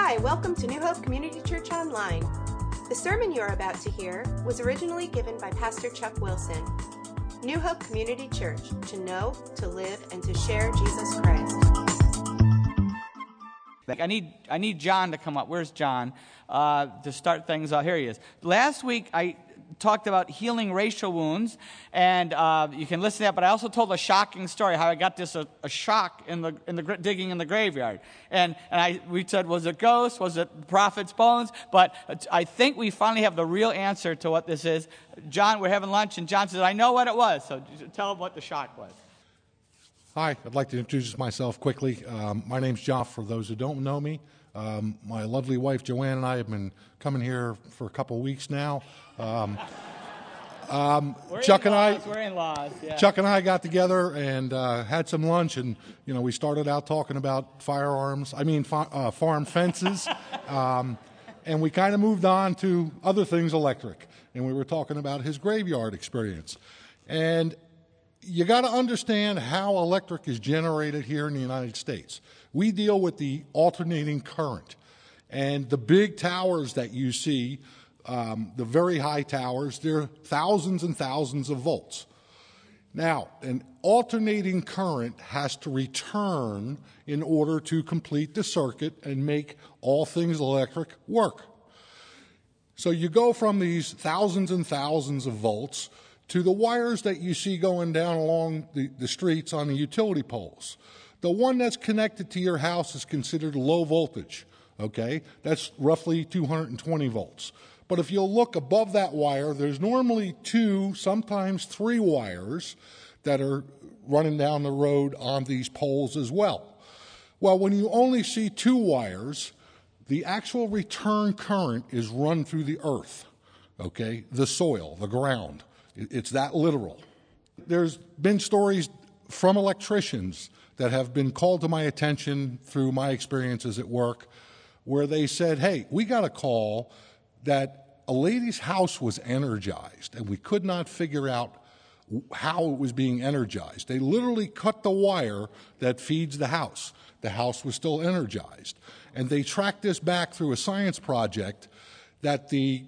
Hi, welcome to New Hope Community Church Online. The sermon you are about to hear was originally given by Pastor Chuck Wilson. New Hope Community Church, to know, to live, and to share Jesus Christ. I need John to come up. Where's John? To start things out. Here he is. Last week, I talked about healing racial wounds, and you can listen to that, but I also told a shocking story, how I got this a shock in the digging in the graveyard. And we said, was it ghosts? Was it the prophet's bones? But I think we finally have the real answer to what this is. John, we're having lunch, and John says, I know what it was, so tell him what the shock was. Hi, I'd like to introduce myself quickly. My name's John, for those who don't know me. My lovely wife, Joanne, and I have been coming here for a couple weeks now. Chuck and I got together and had some lunch, and we started out talking about farm fences, and we kind of moved on to other things electric, and we were talking about his graveyard experience. And you got to understand how electric is generated here in the United States. We deal with the alternating current, and the big towers that you see, the very high towers, they're thousands and thousands of volts. Now, an alternating current has to return in order to complete the circuit and make all things electric work. So you go from these thousands and thousands of volts to the wires that you see going down along the streets on the utility poles. The one that's connected to your house is considered low voltage, okay? That's roughly 220 volts. But if you'll look above that wire, there's normally two, sometimes three wires that are running down the road on these poles as well. Well, when you only see two wires, the actual return current is run through the earth, okay? The soil, the ground. It's that literal. There's been stories from electricians that have been called to my attention through my experiences at work where they said, hey, we got a call that a lady's house was energized, and we could not figure out how it was being energized. They literally cut the wire that feeds the house. The house was still energized. And they tracked this back through a science project that the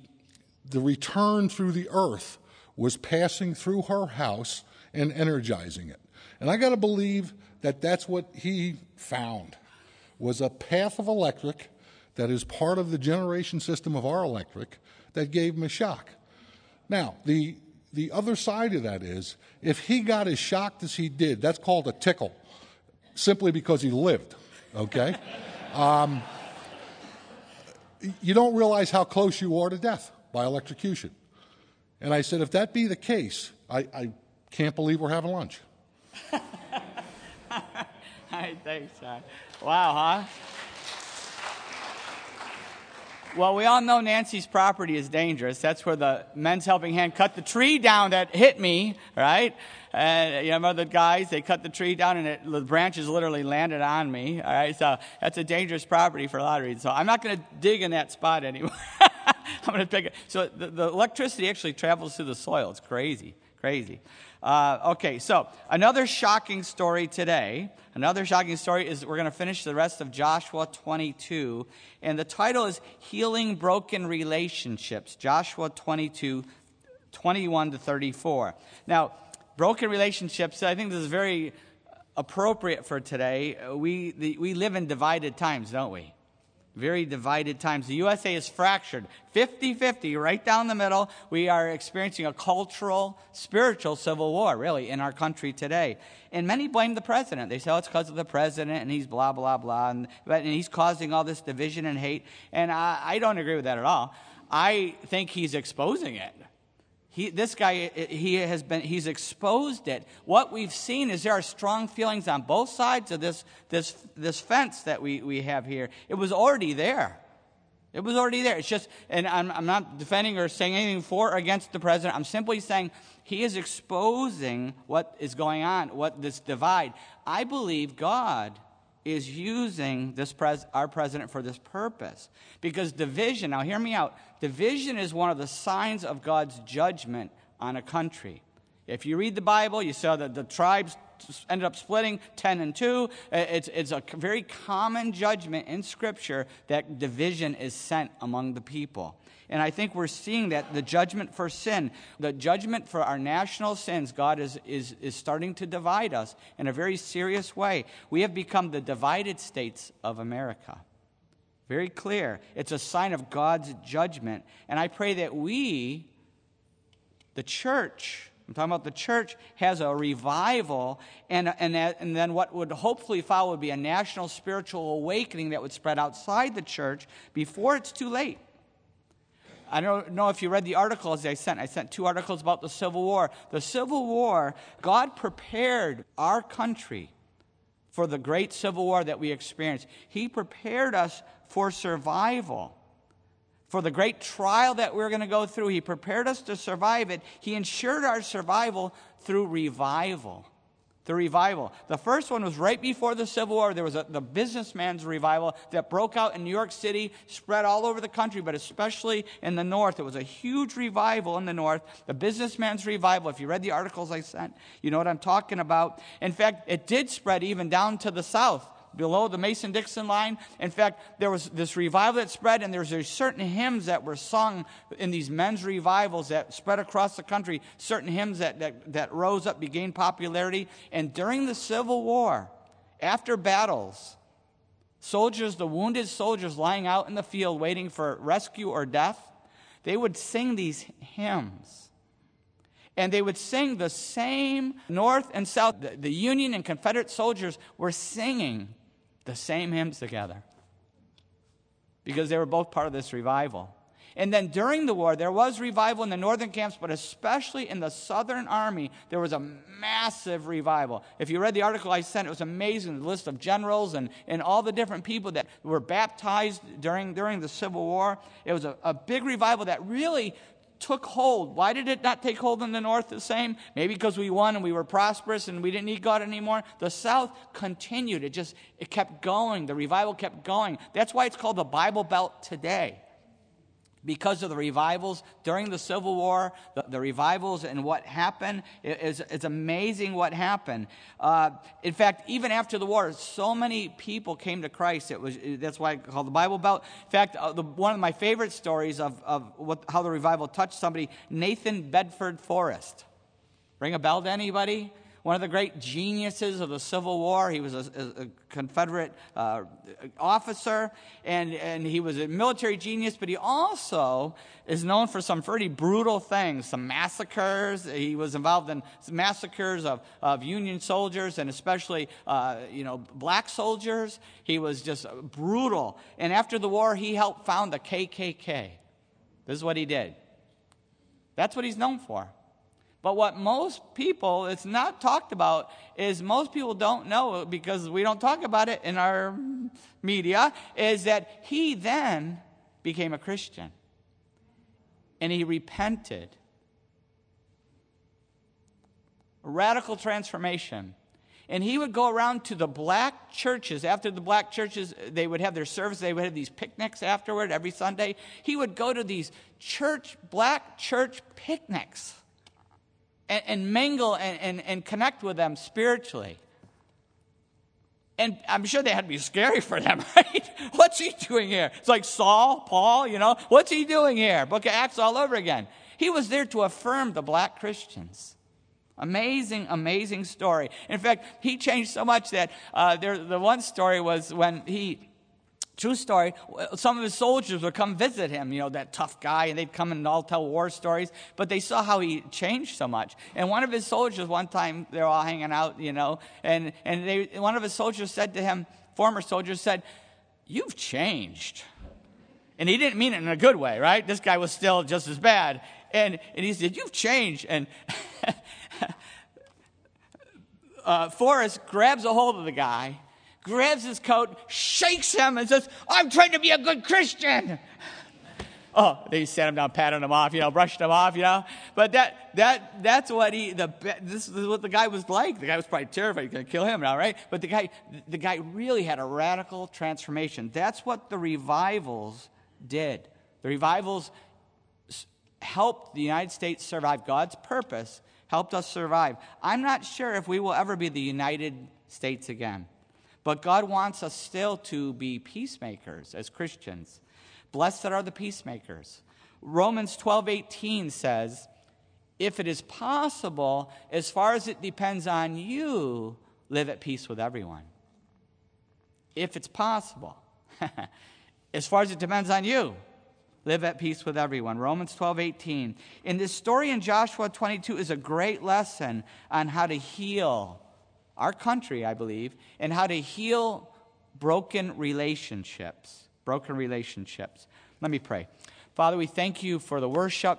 return through the earth was passing through her house and energizing it. And I got to believe that that's what he found, was a path of electric that is part of the generation system of our electric that gave him a shock. Now, the other side of that is, if he got as shocked as he did, that's called a tickle, simply because he lived, okay? You don't realize how close you are to death by electrocution. And I said, if that be the case, I can't believe we're having lunch. All right, thanks, John. Wow, huh? Well, we all know Nancy's property is dangerous. That's where the Men's Helping Hand cut the tree down that hit me, right? And you remember the guys, they cut the tree down, and the branches literally landed on me, all right? So that's a dangerous property for a lot of reasons. So I'm not going to dig in that spot anymore. I'm going to pick it. So the electricity actually travels through the soil. It's crazy, crazy. Okay, so another shocking story today. Another shocking story is we're going to finish the rest of Joshua 22, and the title is Healing Broken Relationships, Joshua 22, 21 to 34. Now, broken relationships, I think this is very appropriate for today. We live in divided times, don't we? Very divided times. The USA is fractured, 50-50, right down the middle. We are experiencing a cultural, spiritual civil war, really, in our country today. And many blame the president. They say, oh, it's because of the president, and he's blah, blah, blah, and he's causing all this division and hate. And I don't agree with that at all. I think he's exposing it. He's exposed it. What we've seen is there are strong feelings on both sides of this fence that we have here. It was already there. It was already there. It's just, and I'm not defending or saying anything for or against the president. I'm simply saying he is exposing what is going on, what this divide. I believe God is using our president for this purpose. Because division, now hear me out, division is one of the signs of God's judgment on a country. If you read the Bible, you saw that the tribes ended up splitting 10 and 2. It's a very common judgment in Scripture that division is sent among the people. And I think we're seeing that the judgment for sin, the judgment for our national sins, God is starting to divide us in a very serious way. We have become the divided states of America. Very clear. It's a sign of God's judgment. And I pray that we, the church, I'm talking about the church, has a revival, and then what would hopefully follow would be a national spiritual awakening that would spread outside the church before it's too late. I don't know if you read the articles I sent. I sent 2 articles about the Civil War. The Civil War, God prepared our country for the great Civil War that we experienced. He prepared us for survival. For the great trial that we're going to go through, He prepared us to survive it. He ensured our survival through revival. The revival. The first one was right before the Civil War. There was the businessman's revival that broke out in New York City, spread all over the country, but especially in the North. It was a huge revival in the North. The businessman's revival. If you read the articles I sent, you know what I'm talking about. In fact, it did spread even down to the South, below the Mason-Dixon line. In fact, there was this revival that spread, and there's certain hymns that were sung in these men's revivals that spread across the country, certain hymns that rose up, began popularity. And during the Civil War, after battles, the wounded soldiers lying out in the field waiting for rescue or death, they would sing these hymns. And they would sing the same North and South. The Union and Confederate soldiers were singing the same hymns together because they were both part of this revival. And then during the war, there was revival in the northern camps, but especially in the Southern Army, there was a massive revival. If you read the article I sent, it was amazing, the list of generals and all the different people that were baptized during the Civil War. It was a big revival that really took hold. Why did it not take hold in the North the same? Maybe because we won and we were prosperous and we didn't need God anymore. The South continued. It kept going. The revival kept going. That's why it's called the Bible Belt today. Because of the revivals during the Civil War, the revivals and what happened, it's amazing what happened. In fact, even after the war, so many people came to Christ. That's why it's called the Bible Belt. In fact, one of my favorite stories of how the revival touched somebody, Nathan Bedford Forrest. Ring a bell to anybody? One of the great geniuses of the Civil War. He was a Confederate officer, and he was a military genius, but he also is known for some pretty brutal things, some massacres. He was involved in massacres of Union soldiers and especially black soldiers. He was just brutal. And after the war, he helped found the KKK. This is what he did. That's what he's known for. But what most people, it's not talked about, is most people don't know, because we don't talk about it in our media, is that he then became a Christian. And he repented. Radical transformation. And he would go around to the black churches. After the black churches, they would have their service. They would have these picnics afterward every Sunday. He would go to these black church picnics. And mingle and connect with them spiritually. And I'm sure they had to be scary for them, right? What's he doing here? It's like Paul, What's he doing here? Book of Acts all over again. He was there to affirm the black Christians. Amazing, amazing story. In fact, he changed so much that the one story was when he... True story, some of his soldiers would come visit him, that tough guy, and they'd come and all tell war stories, but they saw how he changed so much. And one of his soldiers, one time, they're all hanging out, one of his soldiers said to him, former soldier said, "You've changed." And he didn't mean it in a good way, right? This guy was still just as bad. And he said, "You've changed." And Forrest grabs a hold of the guy, grabs his coat, shakes him, and says, "I'm trying to be a good Christian." Oh, they sat him down, patted him off, brushed him off, But that's what this is what the guy was like. The guy was probably terrified, you're going to kill him now, right? But the guy really had a radical transformation. That's what the revivals did. The revivals helped the United States survive God's purpose, helped us survive. I'm not sure if we will ever be the United States again, but God wants us still to be peacemakers as Christians. Blessed are the peacemakers. Romans 12:18 says, if it is possible, as far as it depends on you, live at peace with everyone. If it's possible. As far as it depends on you, live at peace with everyone. Romans 12:18. And this story in Joshua 22 is a great lesson on how to heal our country, I believe, and how to heal broken relationships. Broken relationships. Let me pray. Father, we thank you for the worship.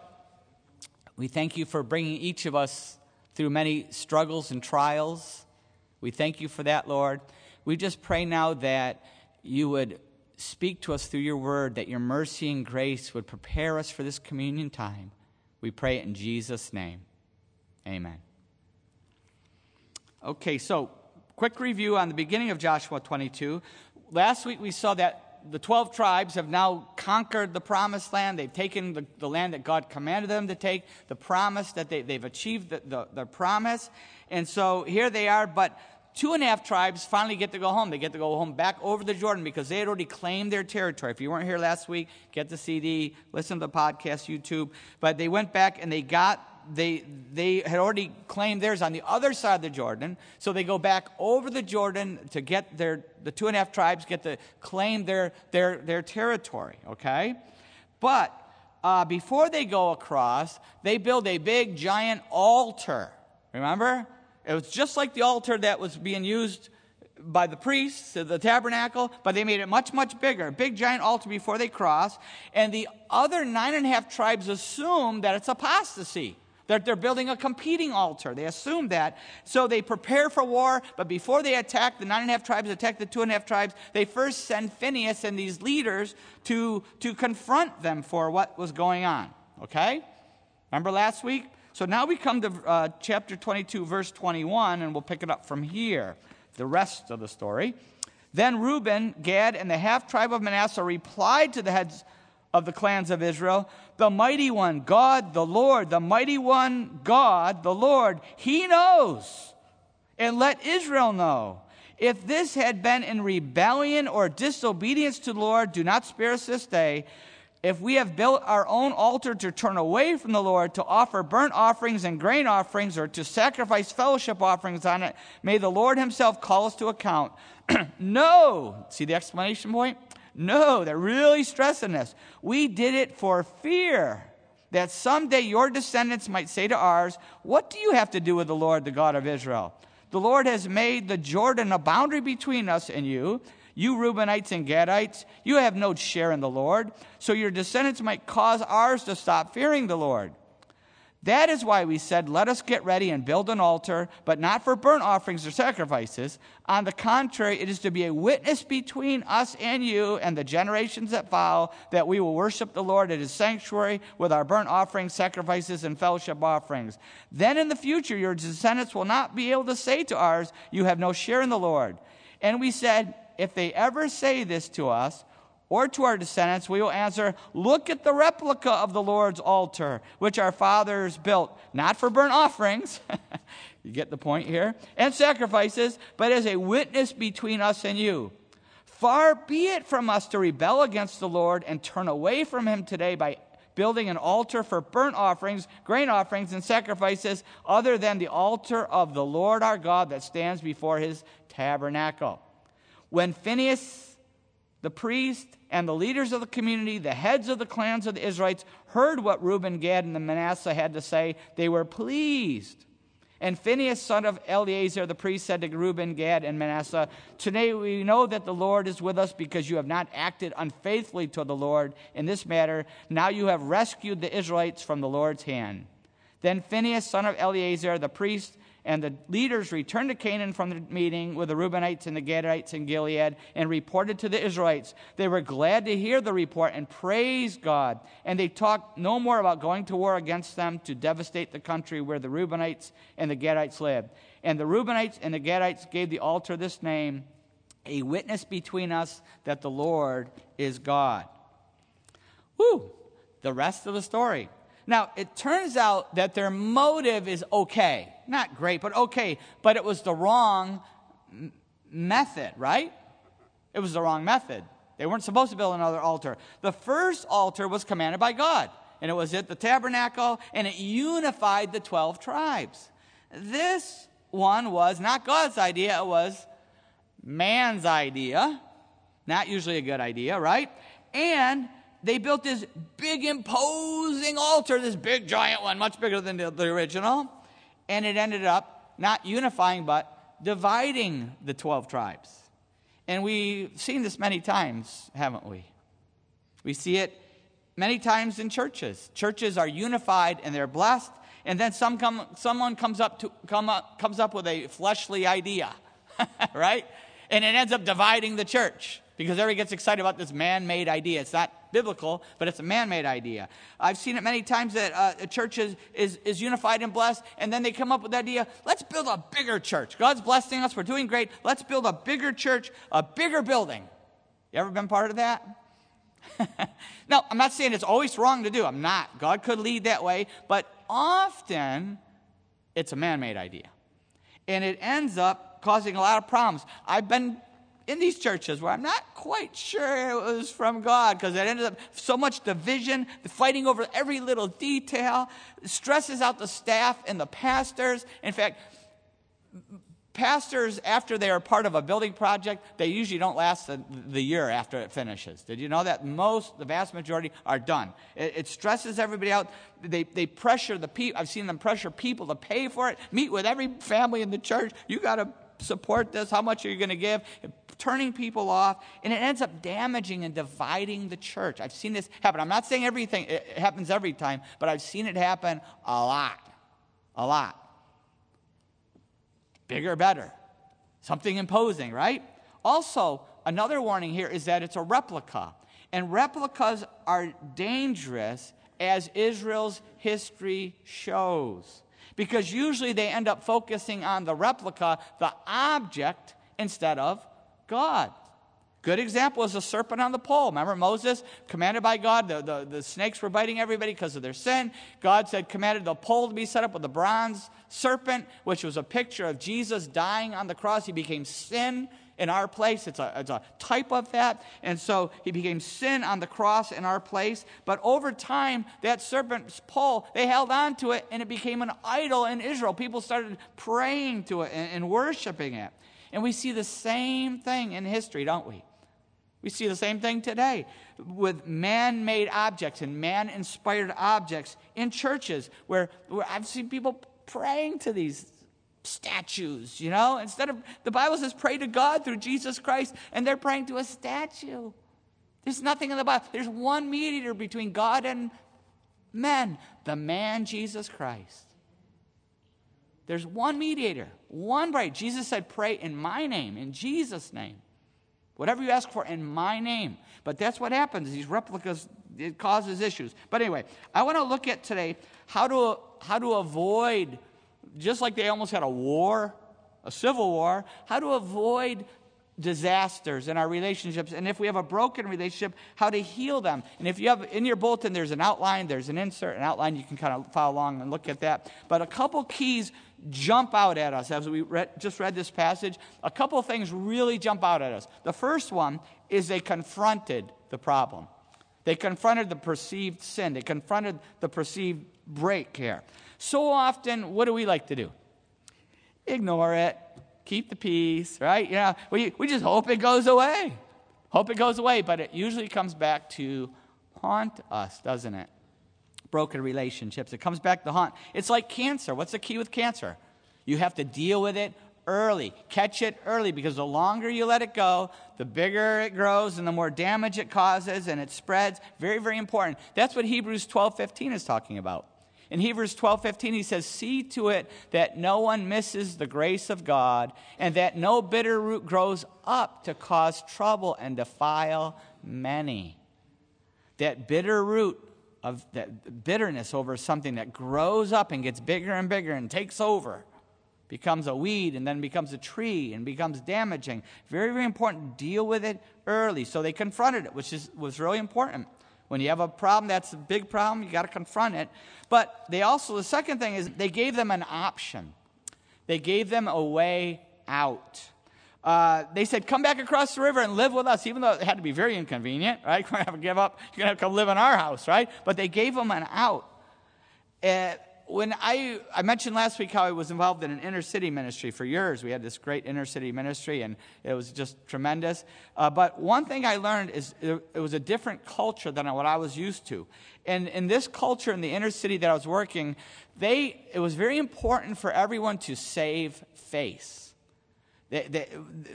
We thank you for bringing each of us through many struggles and trials. We thank you for that, Lord. We just pray now that you would speak to us through your word, that your mercy and grace would prepare us for this communion time. We pray it in Jesus' name. Amen. Okay, so quick review on the beginning of Joshua 22. Last week we saw that the 12 tribes have now conquered the promised land. They've taken the land that God commanded them to take, the promise that they've achieved the promise. And so here they are, but 2.5 tribes finally get to go home. They get to go home back over the Jordan because they had already claimed their territory. If you weren't here last week, get the CD, listen to the podcast, YouTube. But they went back and they had already claimed theirs on the other side of the Jordan. So they go back over the Jordan to get the 2.5 tribes get to claim their territory, okay? But before they go across, they build a big, giant altar. Remember? It was just like the altar that was being used by the priests, the tabernacle, but they made it much, much bigger. A big, giant altar before they cross. And the other 9.5 tribes assume that it's apostasy, that they're building a competing altar. They assume that. So they prepare for war, but before they attack, the 9.5 tribes attack the 2.5 tribes. They first send Phinehas and these leaders to confront them for what was going on. Okay? Remember last week? So now we come to chapter 22, verse 21, and we'll pick it up from here, the rest of the story. Then Reuben, Gad, and the half-tribe of Manasseh replied to the heads of the clans of Israel, the mighty one, God, the Lord, the mighty one, God, the Lord, he knows, and let Israel know. If this had been in rebellion or disobedience to the Lord, do not spare us this day. If we have built our own altar to turn away from the Lord, to offer burnt offerings and grain offerings, or to sacrifice fellowship offerings on it, may the Lord himself call us to account. No. See the exclamation point? No, they're really stressing this. We did it for fear that someday your descendants might say to ours, what do you have to do with the Lord, the God of Israel? The Lord has made the Jordan a boundary between us and you. You Reubenites and Gadites, you have no share in the Lord, so your descendants might cause ours to stop fearing the Lord. That is why we said, let us get ready and build an altar, but not for burnt offerings or sacrifices. On the contrary, it is to be a witness between us and you and the generations that follow that we will worship the Lord at his sanctuary with our burnt offerings, sacrifices, and fellowship offerings. Then in the future, your descendants will not be able to say to ours, you have no share in the Lord. And we said, if they ever say this to us or to our descendants, we will answer, look at the replica of the Lord's altar, which our fathers built, not for burnt offerings, you get the point here, and sacrifices, but as a witness between us and you. Far be it from us to rebel against the Lord and turn away from him today by building an altar for burnt offerings, grain offerings, and sacrifices other than the altar of the Lord our God that stands before his tabernacle. When Phinehas, the priest, and the leaders of the community, the heads of the clans of the Israelites, heard what Reuben, Gad, and the Manasseh had to say, they were pleased. And Phinehas, son of Eleazar, the priest, said to Reuben, Gad, and Manasseh, today we know that the Lord is with us because you have not acted unfaithfully toward the Lord in this matter. Now you have rescued the Israelites from the Lord's hand. Then Phinehas, son of Eleazar, the priest, and the leaders returned to Canaan from the meeting with the Reubenites and the Gadites in Gilead and reported to the Israelites. They were glad to hear the report and praised God. And they talked no more about going to war against them to devastate the country where the Reubenites and the Gadites lived. And the Reubenites and the Gadites gave the altar this name, a witness between us that the Lord is God. Whew! The rest of the story. Now, it turns out that their motive is okay. Not great, but okay. But it was the wrong method, right? It was the wrong method. They weren't supposed to build another altar. The first altar was commanded by God, and it was at the tabernacle, and it unified the 12 tribes. This one was not God's idea, it was man's idea. Not usually a good idea, right? And they built this big imposing altar, this big giant one, much bigger than the original. And it ended up not unifying, but dividing the 12 tribes. And we've seen this many times, haven't we? We see it many times in churches. Churches are unified and they're blessed. And then someone comes up with a fleshly idea, right? And it ends up dividing the church because everybody gets excited about this man-made idea. It's not biblical, but it's a man-made idea. I've seen it many times that a church is unified and blessed, and then they come up with the idea, let's build a bigger church. God's blessing us. We're doing great. Let's build a bigger church, a bigger building. You ever been part of that? No, I'm not saying it's always wrong to do. I'm not. God could lead that way, but often it's a man-made idea. And it ends up causing a lot of problems. I've been in these churches where I'm not quite sure it was from God because it ended up so much division, fighting over every little detail, stresses out the staff and the pastors. In fact, pastors, after they are part of a building project, they usually don't last the year after it finishes. Did you know that? The vast majority are done. It stresses everybody out. They pressure the people. I've seen them pressure people to pay for it. Meet with every family in the church. You got to support this. How much are you going to give? Turning people off. And it ends up damaging and dividing the church. I've seen this happen. I'm not saying it happens every time, but I've seen it happen a lot. A lot. Bigger, better. Something imposing, right? Also, another warning here is that it's a replica. And replicas are dangerous, as Israel's history shows. Because usually they end up focusing on the replica, the object, instead of God. Good example is the serpent on the pole. Remember Moses, commanded by God, the snakes were biting everybody because of their sin. God said, commanded the pole to be set up with a bronze serpent, which was a picture of Jesus dying on the cross. He became sin in our place. It's a type of that. And so he became sin on the cross in our place. But over time, that serpent's pole, they held on to it, and it became an idol in Israel. People started praying to it and worshiping it. And we see the same thing in history, don't we? We see the same thing today with man-made objects and man-inspired objects in churches where I've seen people praying to these statues, you know? Instead of, the Bible says pray to God through Jesus Christ, and they're praying to a statue. There's nothing in the Bible. There's one mediator between God and men, the man Jesus Christ. There's one mediator, one bride. Jesus said, pray in my name, in Jesus' name. Whatever you ask for in my name. But that's what happens. These replicas, it causes issues. But anyway, I want to look at today how to avoid, just like they almost had a war, a civil war, how to avoid disasters in our relationships. And if we have a broken relationship, how to heal them. And if you have, in your bulletin, there's an outline, there's an insert, an outline. You can kind of follow along and look at that. But a couple keys jump out at us as we just read this passage. A couple of things really jump out at us. The first one is they confronted the problem. They confronted the perceived sin. They confronted the perceived break here. So often, what do we like to do? Ignore it. Keep the peace, right? You know, we just hope it goes away. Hope it goes away, but it usually comes back to haunt us, doesn't it? Broken relationships. It comes back to haunt. It's like cancer. What's the key with cancer? You have to deal with it early. Catch it early, because the longer you let it go, the bigger it grows and the more damage it causes and it spreads. Very, very important. That's what Hebrews 12:15 is talking about. In Hebrews 12:15, he says, see to it that no one misses the grace of God, and that no bitter root grows up to cause trouble and defile many. That bitter root of that bitterness over something that grows up and gets bigger and bigger and takes over, becomes a weed and then becomes a tree and becomes damaging. Very, very important. Deal with it early. So they confronted it, which was really important. When you have a problem, that's a big problem. You got to confront it. But they also, the second thing is they gave them an option. They gave them a way out. They said, come back across the river and live with us, even though it had to be very inconvenient, right? You're going to have to give up. You're going to have to come live in our house, right? But they gave them an out. When I mentioned last week how I was involved in an inner city ministry for years. We had this great inner city ministry, and it was just tremendous. But one thing I learned is it was a different culture than what I was used to. And in this culture, in the inner city that I was working, it was very important for everyone to save face.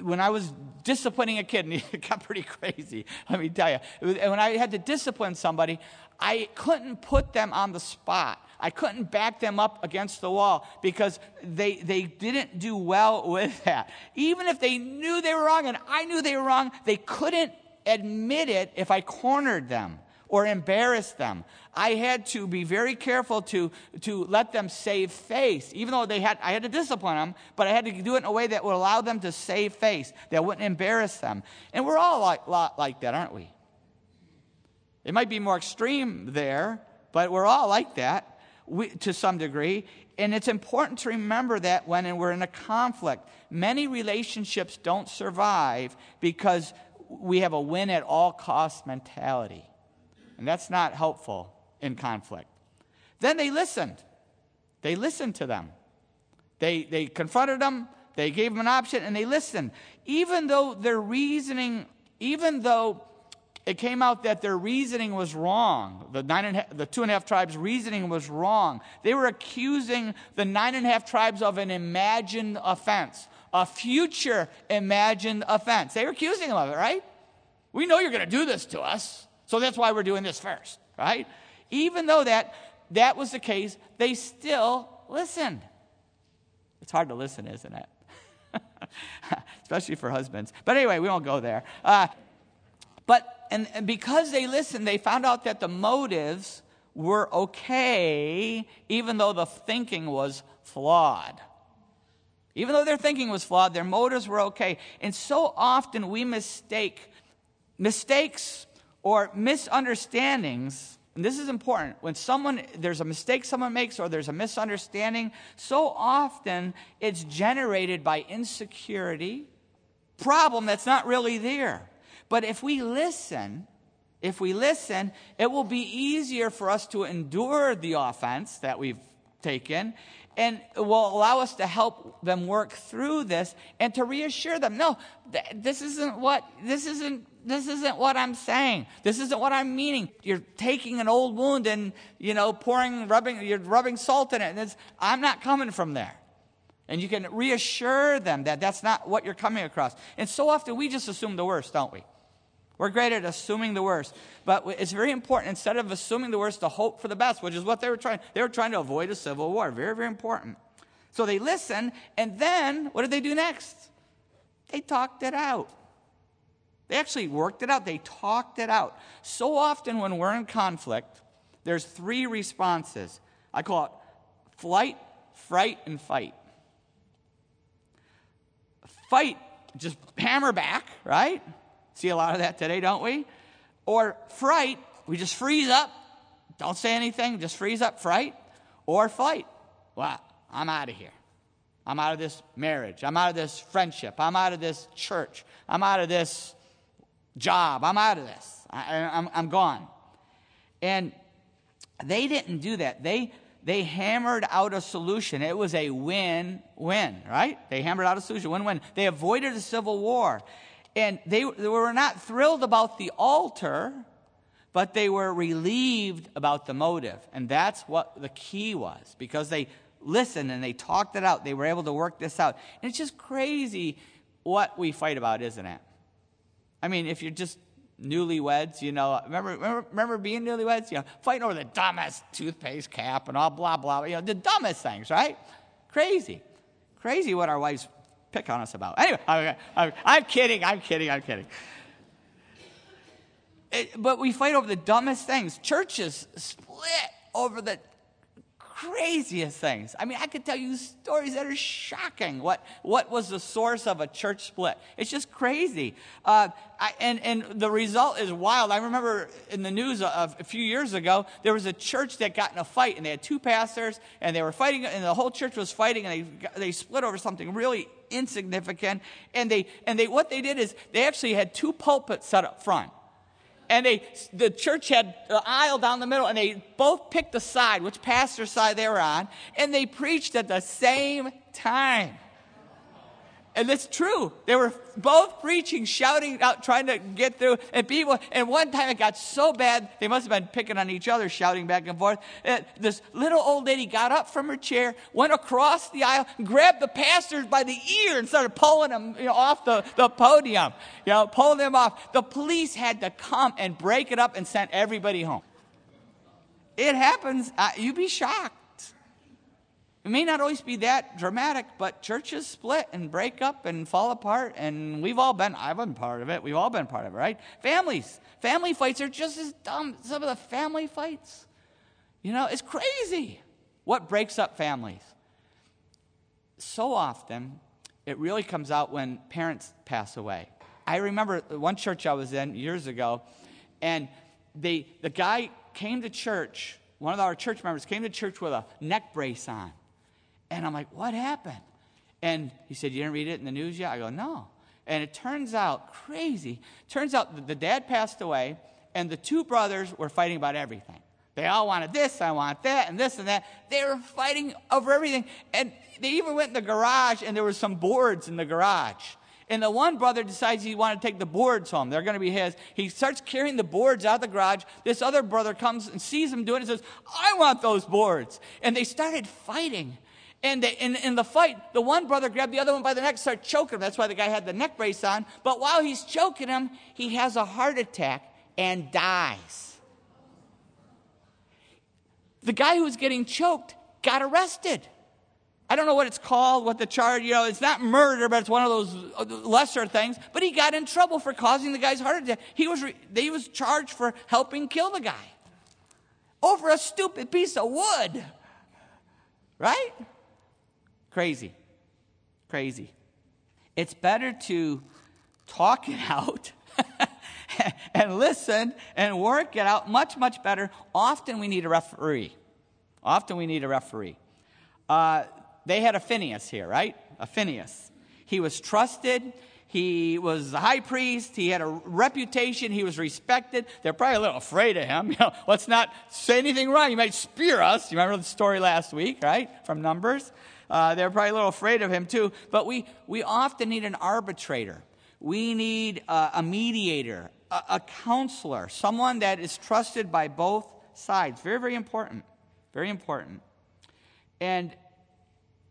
When I was disciplining a kid, and it got pretty crazy, let me tell you. When I had to discipline somebody, I couldn't put them on the spot. I couldn't back them up against the wall because they didn't do well with that. Even if they knew they were wrong and I knew they were wrong, they couldn't admit it if I cornered them or embarrassed them. I had to be very careful to let them save face, even though I had to discipline them, but I had to do it in a way that would allow them to save face, that wouldn't embarrass them. And we're all a lot like that, aren't we? It might be more extreme there, but we're all like that to some degree. And it's important to remember that when we're in a conflict. Many relationships don't survive because we have a win-at-all-cost mentality. And that's not helpful in conflict. Then they listened. They listened to them. They confronted them. They gave them an option, and they listened. Even though their reasoning, even though it came out that their reasoning was wrong, the 2.5 tribes' reasoning was wrong. They were accusing the 9.5 tribes of an imagined offense, a future imagined offense. They were accusing them of it, right? We know you're going to do this to us. So that's why we're doing this first, right? Even though that was the case, they still listened. It's hard to listen, isn't it? Especially for husbands. But anyway, we won't go there. But because they listened, they found out that the motives were okay, even though the thinking was flawed. Even though their thinking was flawed, their motives were okay. And so often we mistake mistakes or misunderstandings, and this is important, when there's a mistake someone makes or there's a misunderstanding, so often it's generated by insecurity, problem that's not really there. But if we listen, it will be easier for us to endure the offense that we've taken, and it will allow us to help them work through this and to reassure them, no, this isn't what I'm saying. This isn't what I'm meaning. You're taking an old wound and, you're rubbing salt in it. And I'm not coming from there. And you can reassure them that that's not what you're coming across. And so often we just assume the worst, don't we? We're great at assuming the worst. But it's very important, instead of assuming the worst, to hope for the best, which is what they were trying. They were trying to avoid a civil war. Very, very important. So they listened, and then what did they do next? They talked it out. They actually worked it out. They talked it out. So often when we're in conflict, there's three responses. I call it flight, fright, and fight. Fight, just hammer back, right? See a lot of that today, don't we? Or fright, we just freeze up. Don't say anything, just freeze up, fright. Or flight, well, I'm out of here. I'm out of this marriage. I'm out of this friendship. I'm out of this church. I'm out of this job. I'm out of this. I'm gone. And they didn't do that. They hammered out a solution. It was a win-win, right? They hammered out a solution, win-win. They avoided a civil war. And they were not thrilled about the altar, but they were relieved about the motive. And that's what the key was, because they listened and they talked it out. They were able to work this out. And it's just crazy what we fight about, isn't it? I mean, if you're just newlyweds, remember being newlyweds? Fighting over the dumbest toothpaste cap and all blah, blah, the dumbest things, right? Crazy. Crazy what our wives pick on us about. Anyway, I'm kidding. But we fight over the dumbest things. Churches split over the craziest things. I mean, I could tell you stories that are shocking. What was the source of a church split? It's just crazy. And the result is wild. I remember in the news a few years ago, there was a church that got in a fight, and they had two pastors, and they were fighting, and the whole church was fighting, and they split over something really insignificant. And they what they did is they actually had two pulpits set up front. And the church had an aisle down the middle, and they both picked a side, which pastor's side they were on, and they preached at the same time. And it's true. They were both preaching, shouting out, trying to get through. And one time it got so bad, they must have been picking on each other, shouting back and forth. This little old lady got up from her chair, went across the aisle, grabbed the pastors by the ear and started pulling them off the podium. Pulling them off. The police had to come and break it up and send everybody home. It happens. You'd be shocked. It may not always be that dramatic, but churches split and break up and fall apart, and I've been part of it. We've all been part of it, right? Family fights are just as dumb. Some of the family fights, it's crazy what breaks up families. So often, it really comes out when parents pass away. I remember one church I was in years ago, and the guy came to church, one of our church members came to church with a neck brace on. And I'm like, what happened? And he said, you didn't read it in the news yet? I go, no. And it turns out, crazy, the dad passed away, and the two brothers were fighting about everything. They all wanted this, I want that, and this and that. They were fighting over everything. And they even went in the garage, and there were some boards in the garage. And the one brother decides he wanted to take the boards home. They're going to be his. He starts carrying the boards out of the garage. This other brother comes and sees him doing it and says, I want those boards. And they started fighting. And in the fight, the one brother grabbed the other one by the neck, started choking him. That's why the guy had the neck brace on. But while he's choking him, he has a heart attack and dies. The guy who was getting choked got arrested. I don't know what it's called, what the charge, it's not murder, but it's one of those lesser things. But he got in trouble for causing the guy's heart attack. He was charged for helping kill the guy over a stupid piece of wood. Right? Crazy. It's better to talk it out and listen and work it out much, much better. Often we need a referee. They had a Phinehas here, right? A Phinehas. He was trusted. He was the high priest. He had a reputation. He was respected. They're probably a little afraid of him. Let's not say anything wrong. You might spear us. You remember the story last week, right? From Numbers. They're probably a little afraid of him too. But we often need an arbitrator. We need a mediator, a counselor, someone that is trusted by both sides. Very, very important. Very important. And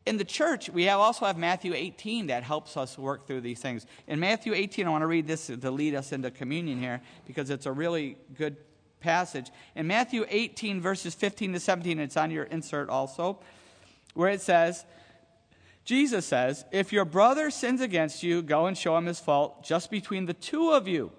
in the church, we also have Matthew 18 that helps us work through these things. In Matthew 18, I want to read this to lead us into communion here because it's a really good passage. In Matthew 18, verses 15 to 17, it's on your insert also, where it says, Jesus says, if your brother sins against you, go and show him his fault just between the two of you.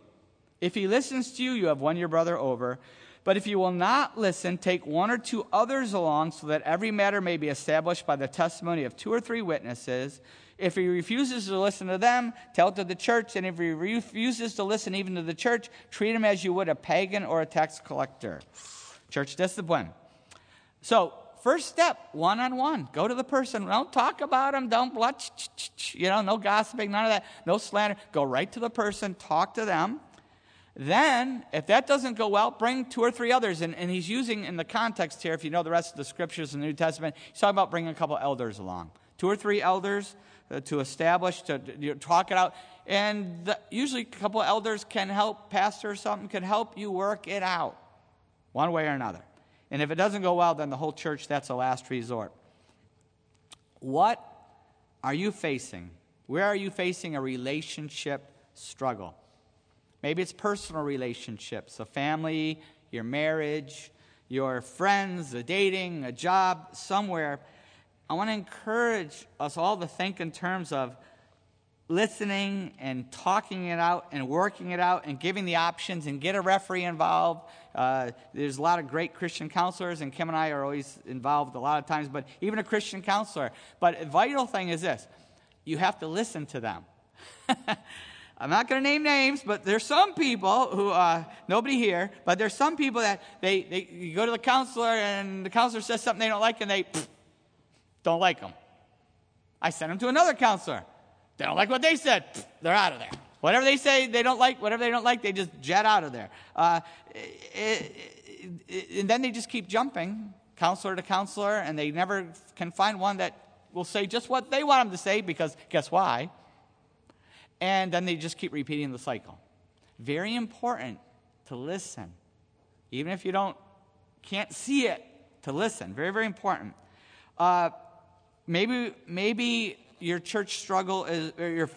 If he listens to you, you have won your brother over. But if you will not listen, take one or two others along so that every matter may be established by the testimony of two or three witnesses. If he refuses to listen to them, tell it to the church. And if he refuses to listen even to the church, treat him as you would a pagan or a tax collector. Church discipline. So, first step, one-on-one. Go to the person. Don't talk about them. Don't blush. No gossiping, none of that. No slander. Go right to the person. Talk to them. Then, if that doesn't go well, bring two or three others. And he's using in the context here, if you know the rest of the scriptures in the New Testament, he's talking about bringing a couple elders along. Two or three elders to establish, to talk it out. And usually a couple elders can help, pastor or something, can help you work it out one way or another. And if it doesn't go well, then the whole church, that's a last resort. What are you facing? Where are you facing a relationship struggle? Maybe it's personal relationships, a family, your marriage, your friends, the dating, a job, somewhere. I want to encourage us all to think in terms of listening and talking it out and working it out and giving the options and get a referee involved. There's a lot of great Christian counselors, and Kim and I are always involved a lot of times, but even a Christian counselor. But a vital thing is this: you have to listen to them. I'm not going to name names, but there's some people who, nobody here, but there's some people that you go to the counselor and the counselor says something they don't like, and they don't like them. I sent them to another counselor. They don't like what they said. They're out of there. Whatever they say they don't like, whatever they don't like, they just jet out of there. And then they just keep jumping counselor to counselor, and they never can find one that will say just what they want them to say, because guess why? And then they just keep repeating the cycle. Very important to listen. Even if you can't see it, to listen. Very, very important. Maybe your church struggle is, or your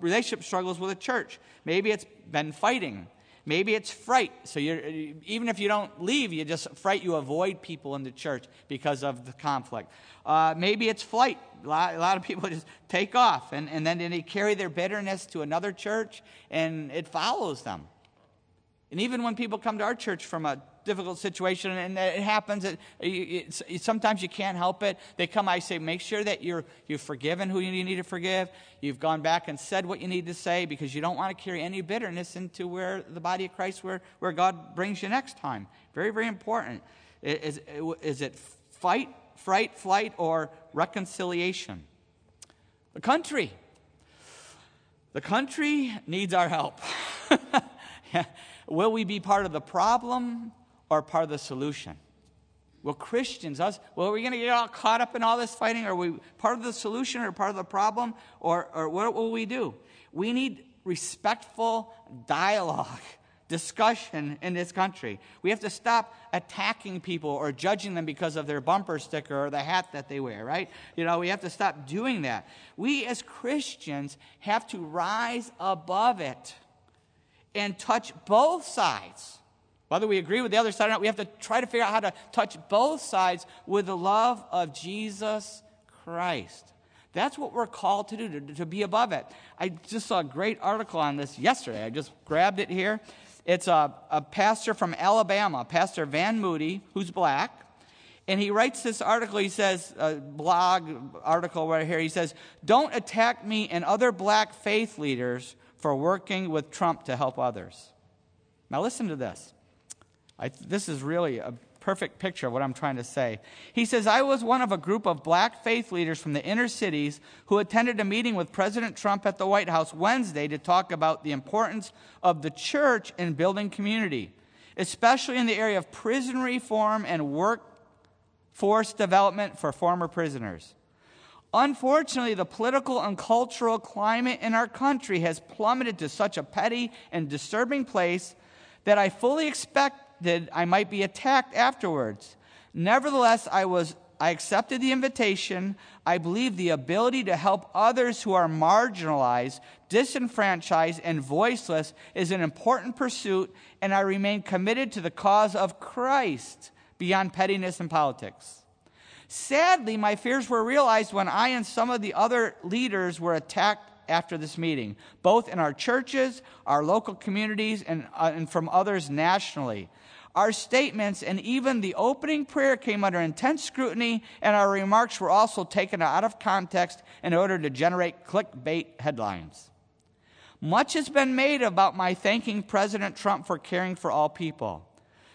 relationship struggles with a church. Maybe it's been fighting. Maybe it's fright. So even if you don't leave, you just fright. You avoid people in the church because of the conflict. Maybe it's flight. A lot of people just take off, and then they carry their bitterness to another church, and it follows them. And even when people come to our church from a difficult situation, and it happens, sometimes you can't help it. They come, I say, make sure that you've forgiven who you need to forgive. You've gone back and said what you need to say, because you don't want to carry any bitterness into where the body of Christ, where God brings you next time. Very, very important. Is it fight, fright, flight, or reconciliation? The country needs our help. Will we be part of the problem or part of the solution? Well, Christians, are we going to get all caught up in all this fighting? Are we part of the solution or part of the problem? Or what will we do? We need respectful dialogue, discussion in this country. We have to stop attacking people or judging them because of their bumper sticker or the hat that they wear, right? We have to stop doing that. We as Christians have to rise above it and touch both sides. Whether we agree with the other side or not, we have to try to figure out how to touch both sides with the love of Jesus Christ. That's what we're called to do, to be above it. I just saw a great article on this yesterday. I just grabbed it here. It's a pastor from Alabama, Pastor Van Moody, who's black. And he writes this article. He says, blog article right here. He says, "Don't attack me and other black faith leaders for working with Trump to help others." Now listen to this. This is really a perfect picture of what I'm trying to say. He says, "I was one of a group of black faith leaders from the inner cities who attended a meeting with President Trump at the White House Wednesday to talk about the importance of the church in building community, especially in the area of prison reform and workforce development for former prisoners. Unfortunately, the political and cultural climate in our country has plummeted to such a petty and disturbing place that I fully expect that I might be attacked afterwards. Nevertheless, I accepted the invitation. I believe the ability to help others who are marginalized, disenfranchised, and voiceless is an important pursuit, and I remain committed to the cause of Christ beyond pettiness and politics. Sadly, my fears were realized when I and some of the other leaders were attacked after this meeting, both in our churches, our local communities, and from others nationally. Our statements and even the opening prayer came under intense scrutiny, and our remarks were also taken out of context in order to generate clickbait headlines. Much has been made about my thanking President Trump for caring for all people.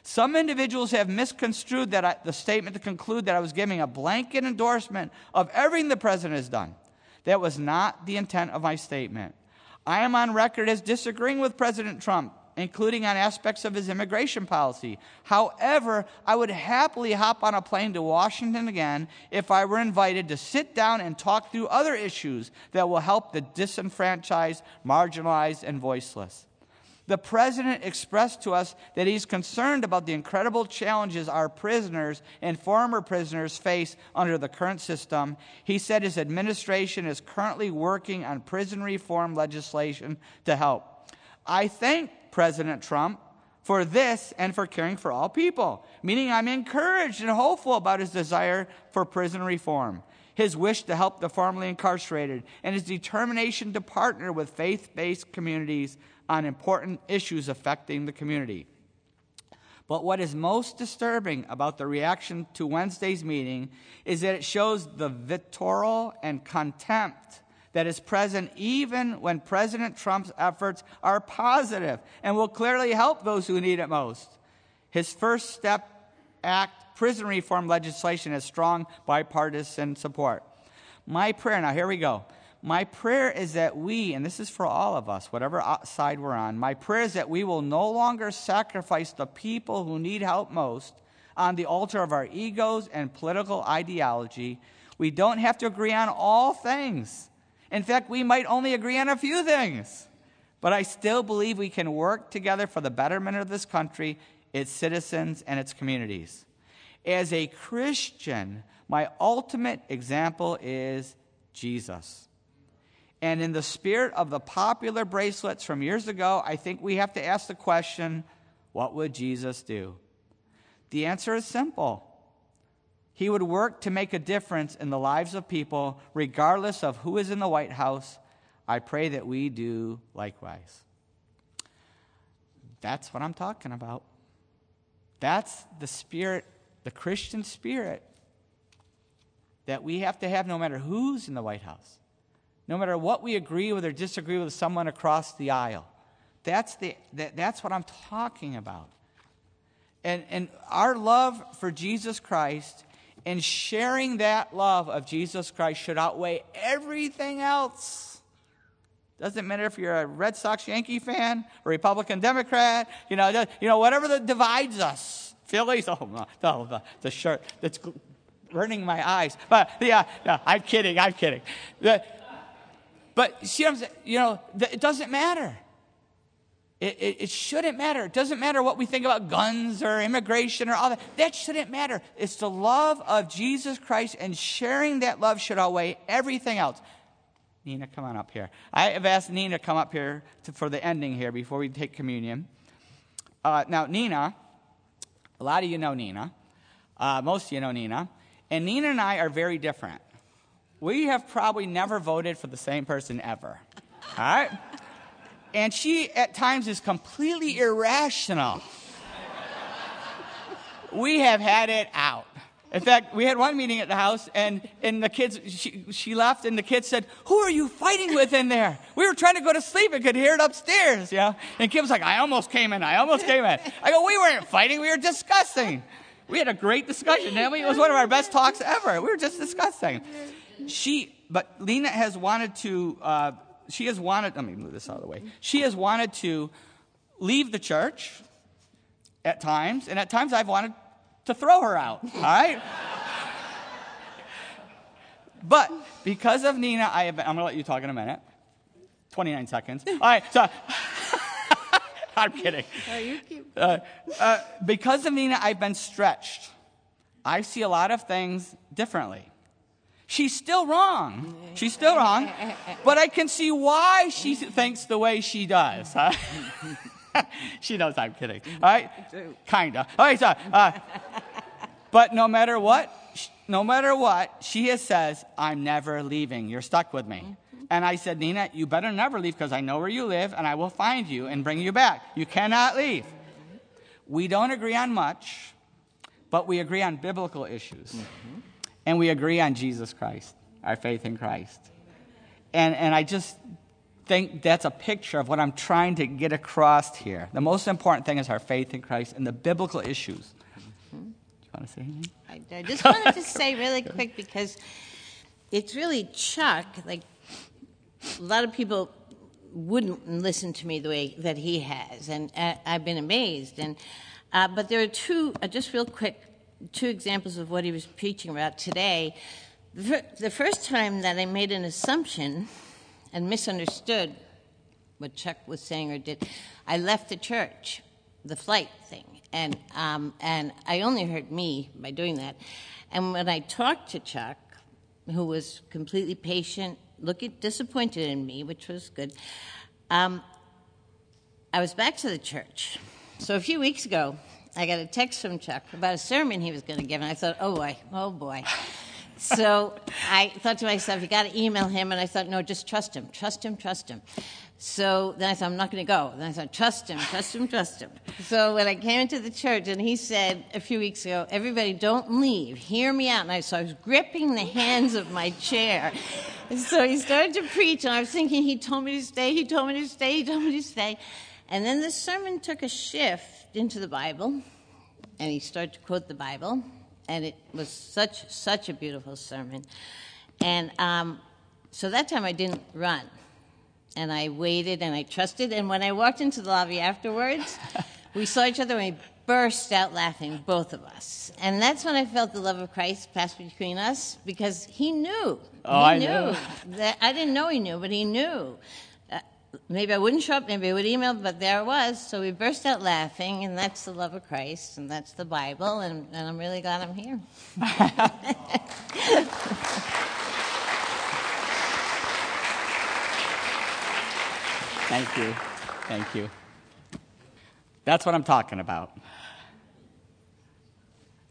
Some individuals have misconstrued the statement to conclude that I was giving a blanket endorsement of everything the president has done. That was not the intent of my statement. I am on record as disagreeing with President Trump, including on aspects of his immigration policy. However, I would happily hop on a plane to Washington again if I were invited to sit down and talk through other issues that will help the disenfranchised, marginalized, and voiceless. The president expressed to us that he's concerned about the incredible challenges our prisoners and former prisoners face under the current system. He said his administration is currently working on prison reform legislation to help. I thank President Trump for this and for caring for all people, meaning I'm encouraged and hopeful about his desire for prison reform. his wish to help the formerly incarcerated, and his determination to partner with faith-based communities on important issues affecting the community. But what is most disturbing about the reaction to Wednesday's meeting is that it shows the vitriol and contempt that is present even when President Trump's efforts are positive and will clearly help those who need it most. His First Step Act prison reform legislation has strong bipartisan support. My prayer, now here we go. My prayer is that we, and this is for all of us, whatever side we're on, my prayer is that we will no longer sacrifice the people who need help most on the altar of our egos and political ideology. We don't have to agree on all things. In fact, we might only agree on a few things. But I still believe we can work together for the betterment of this country, its citizens, and its communities. As a Christian, my ultimate example is Jesus. And in the spirit of the popular bracelets from years ago, I think we have to ask the question, what would Jesus do? The answer is simple. He would work to make a difference in the lives of people, regardless of who is in the White House. I pray that we do likewise. That's what I'm talking about. That's the spirit, the Christian spirit, that we have to have no matter who's in the White House. No matter what we agree with or disagree with someone across the aisle. That's what I'm talking about. And our love for Jesus Christ and sharing that love of Jesus Christ should outweigh everything else. Doesn't matter if you're a Red Sox Yankee fan, a Republican Democrat, you know whatever that divides us. Phillies, the shirt that's burning my eyes. But yeah, no, I'm kidding. But see what I'm saying? It doesn't matter. It shouldn't matter. It doesn't matter what we think about guns or immigration or all that. That shouldn't matter. It's the love of Jesus Christ, and sharing that love should outweigh everything else. Nina, come on up here. I have asked Nina to come up here for the ending here before we take communion. Now, Nina, a lot of you know Nina. Most of you know Nina. And Nina and I are very different. We have probably never voted for the same person ever, all right? And she, at times, is completely irrational. We have had it out. In fact, we had one meeting at the house, and the kids, she left, and the kids said, "Who are you fighting with in there? We were trying to go to sleep and could hear it upstairs," And Kim was like, I almost came in. I go, we weren't fighting, we were discussing. We had a great discussion, didn't we? It was one of our best talks ever. We were just discussing. But Lena has wanted to, let me move this out of the way. She has wanted to leave the church at times, and at times I've wanted to throw her out, all right? But because of Nina, I'm going to let you talk in a minute. 29 seconds. All right, so I'm kidding. Oh, you keep... because of Nina, I've been stretched. I see a lot of things differently. She's still wrong, but I can see why she thinks the way she does. Huh? She knows I'm kidding, all right? Kinda. All right, so, but no matter what, she says, "I'm never leaving. You're stuck with me." And I said, "Nina, you better never leave, because I know where you live, and I will find you and bring you back. You cannot leave." We don't agree on much, but we agree on biblical issues. Mm-hmm. And we agree on Jesus Christ, our faith in Christ. And I just think that's a picture of what I'm trying to get across here. The most important thing is our faith in Christ and the biblical issues. Mm-hmm. Do you want to say anything? I just wanted to say really quick, because it's really Chuck. Like, a lot of people wouldn't listen to me the way that he has. And I've been amazed. And but there are two examples of what he was preaching about today. The first time that I made an assumption and misunderstood what Chuck was saying or did, I left the church, the flight thing, and I only hurt me by doing that. And when I talked to Chuck, who was completely patient, disappointed in me, which was good, I was back to the church. So a few weeks ago, I got a text from Chuck about a sermon he was going to give, and I thought, oh boy. So I thought to myself, you got to email him. And I thought, no, just trust him, trust him, trust him. So then I thought, I'm not going to go. Then I thought, trust him, trust him, trust him. So when I came into the church, and he said a few weeks ago, everybody, don't leave. Hear me out. And so I was gripping the hands of my chair. And so he started to preach, and I was thinking, he told me to stay, he told me to stay, he told me to stay. And then the sermon took a shift into the Bible, and he started to quote the Bible. And it was such a beautiful sermon. And so that time I didn't run. And I waited, and I trusted. And when I walked into the lobby afterwards, we saw each other, and we burst out laughing, both of us. And that's when I felt the love of Christ pass between us, because he knew. He knew. That, I didn't know he knew, but he knew. Maybe I wouldn't show up, maybe I would email, but there I was. So we burst out laughing, and that's the love of Christ, and that's the Bible, and I'm really glad I'm here. Thank you. Thank you. That's what I'm talking about.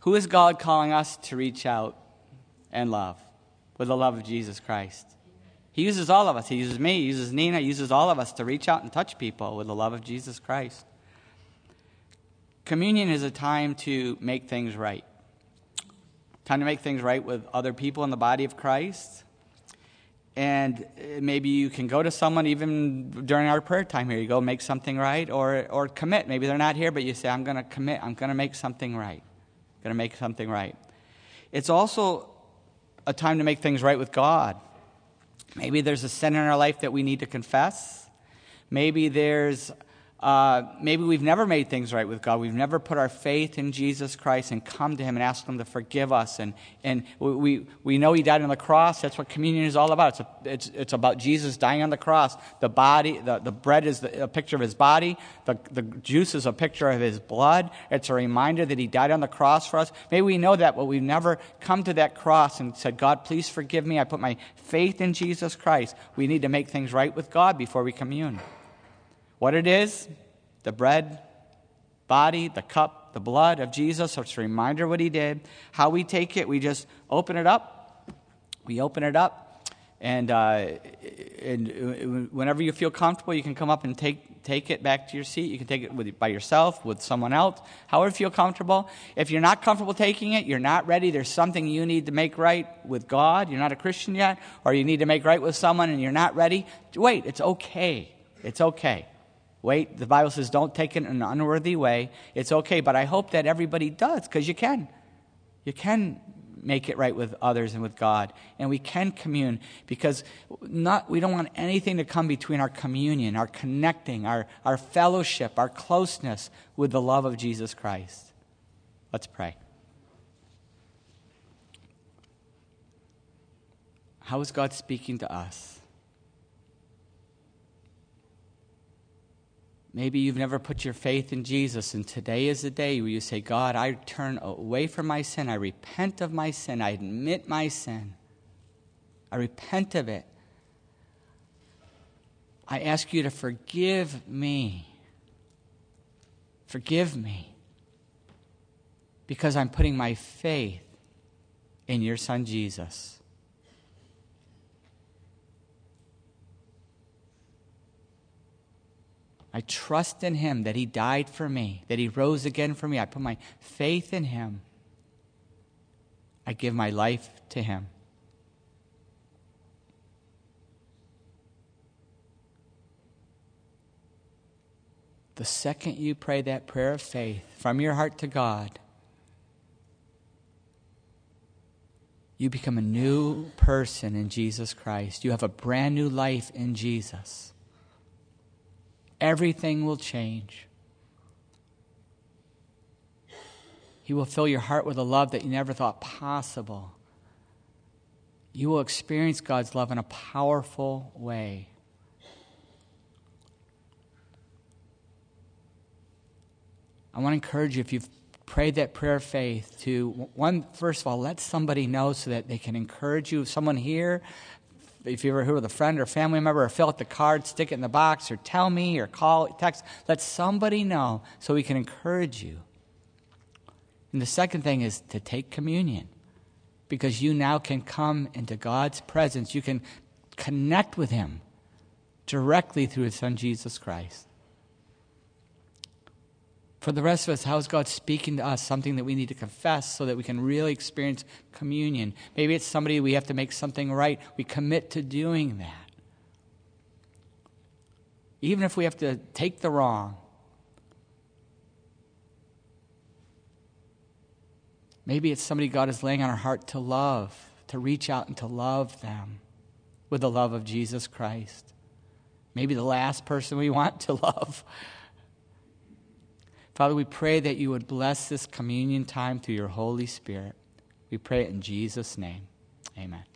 Who is God calling us to reach out and love with the love of Jesus Christ? He uses all of us. He uses me. He uses Nina. He uses all of us to reach out and touch people with the love of Jesus Christ. Communion is a time to make things right. Time to make things right with other people in the body of Christ. And maybe you can go to someone even during our prayer time here. You go make something right or commit. Maybe they're not here, but you say, I'm going to commit. I'm going to make something right. I'm going to make something right. It's also a time to make things right with God. Maybe there's a sin in our life that we need to confess. Maybe there's maybe we've never made things right with God. We've never put our faith in Jesus Christ and come to him and ask him to forgive us. And we know he died on the cross. That's what communion is all about. It's about Jesus dying on the cross. The body, the bread is a picture of his body. The juice is a picture of his blood. It's a reminder that he died on the cross for us. Maybe we know that, but we've never come to that cross and said, God, please forgive me. I put my faith in Jesus Christ. We need to make things right with God before we commune. What it is, the bread, body, the cup, the blood of Jesus. So it's a reminder what he did. How we take it, we just open it up. We open it up. And whenever you feel comfortable, you can come up and take it back to your seat. You can take it by yourself, with someone else, however you feel comfortable. If you're not comfortable taking it, you're not ready, there's something you need to make right with God. You're not a Christian yet, or you need to make right with someone and you're not ready. Wait, it's okay. It's okay. Wait, the Bible says don't take it in an unworthy way. It's okay, but I hope that everybody does, because you can. You can make it right with others and with God, and we can commune, because we don't want anything to come between our communion, our connecting, our fellowship, our closeness with the love of Jesus Christ. Let's pray. How is God speaking to us? Maybe you've never put your faith in Jesus, and today is the day where you say, God, I turn away from my sin. I repent of my sin. I admit my sin. I repent of it. I ask you to forgive me. Forgive me. Because I'm putting my faith in your Son, Jesus. I trust in him that he died for me, that he rose again for me. I put my faith in him. I give my life to him. The second you pray that prayer of faith from your heart to God, you become a new person in Jesus Christ. You have a brand new life in Jesus. Everything will change. He will fill your heart with a love that you never thought possible. You will experience God's love in a powerful way. I want to encourage you, if you've prayed that prayer of faith, to, first of all, let somebody know so that they can encourage you. Someone here, if you're here with a friend or family member, or fill out the card, stick it in the box, or tell me, or call, text. Let somebody know so we can encourage you. And the second thing is to take communion. because you now can come into God's presence. You can connect with him directly through his son, Jesus Christ. For the rest of us, how is God speaking to us? Something that we need to confess so that we can really experience communion. Maybe it's somebody we have to make something right. We commit to doing that. Even if we have to take the wrong. Maybe it's somebody God is laying on our heart to love, to reach out and to love them with the love of Jesus Christ. Maybe the last person we want to love. Father, we pray that you would bless this communion time through your Holy Spirit. We pray it in Jesus' name. Amen.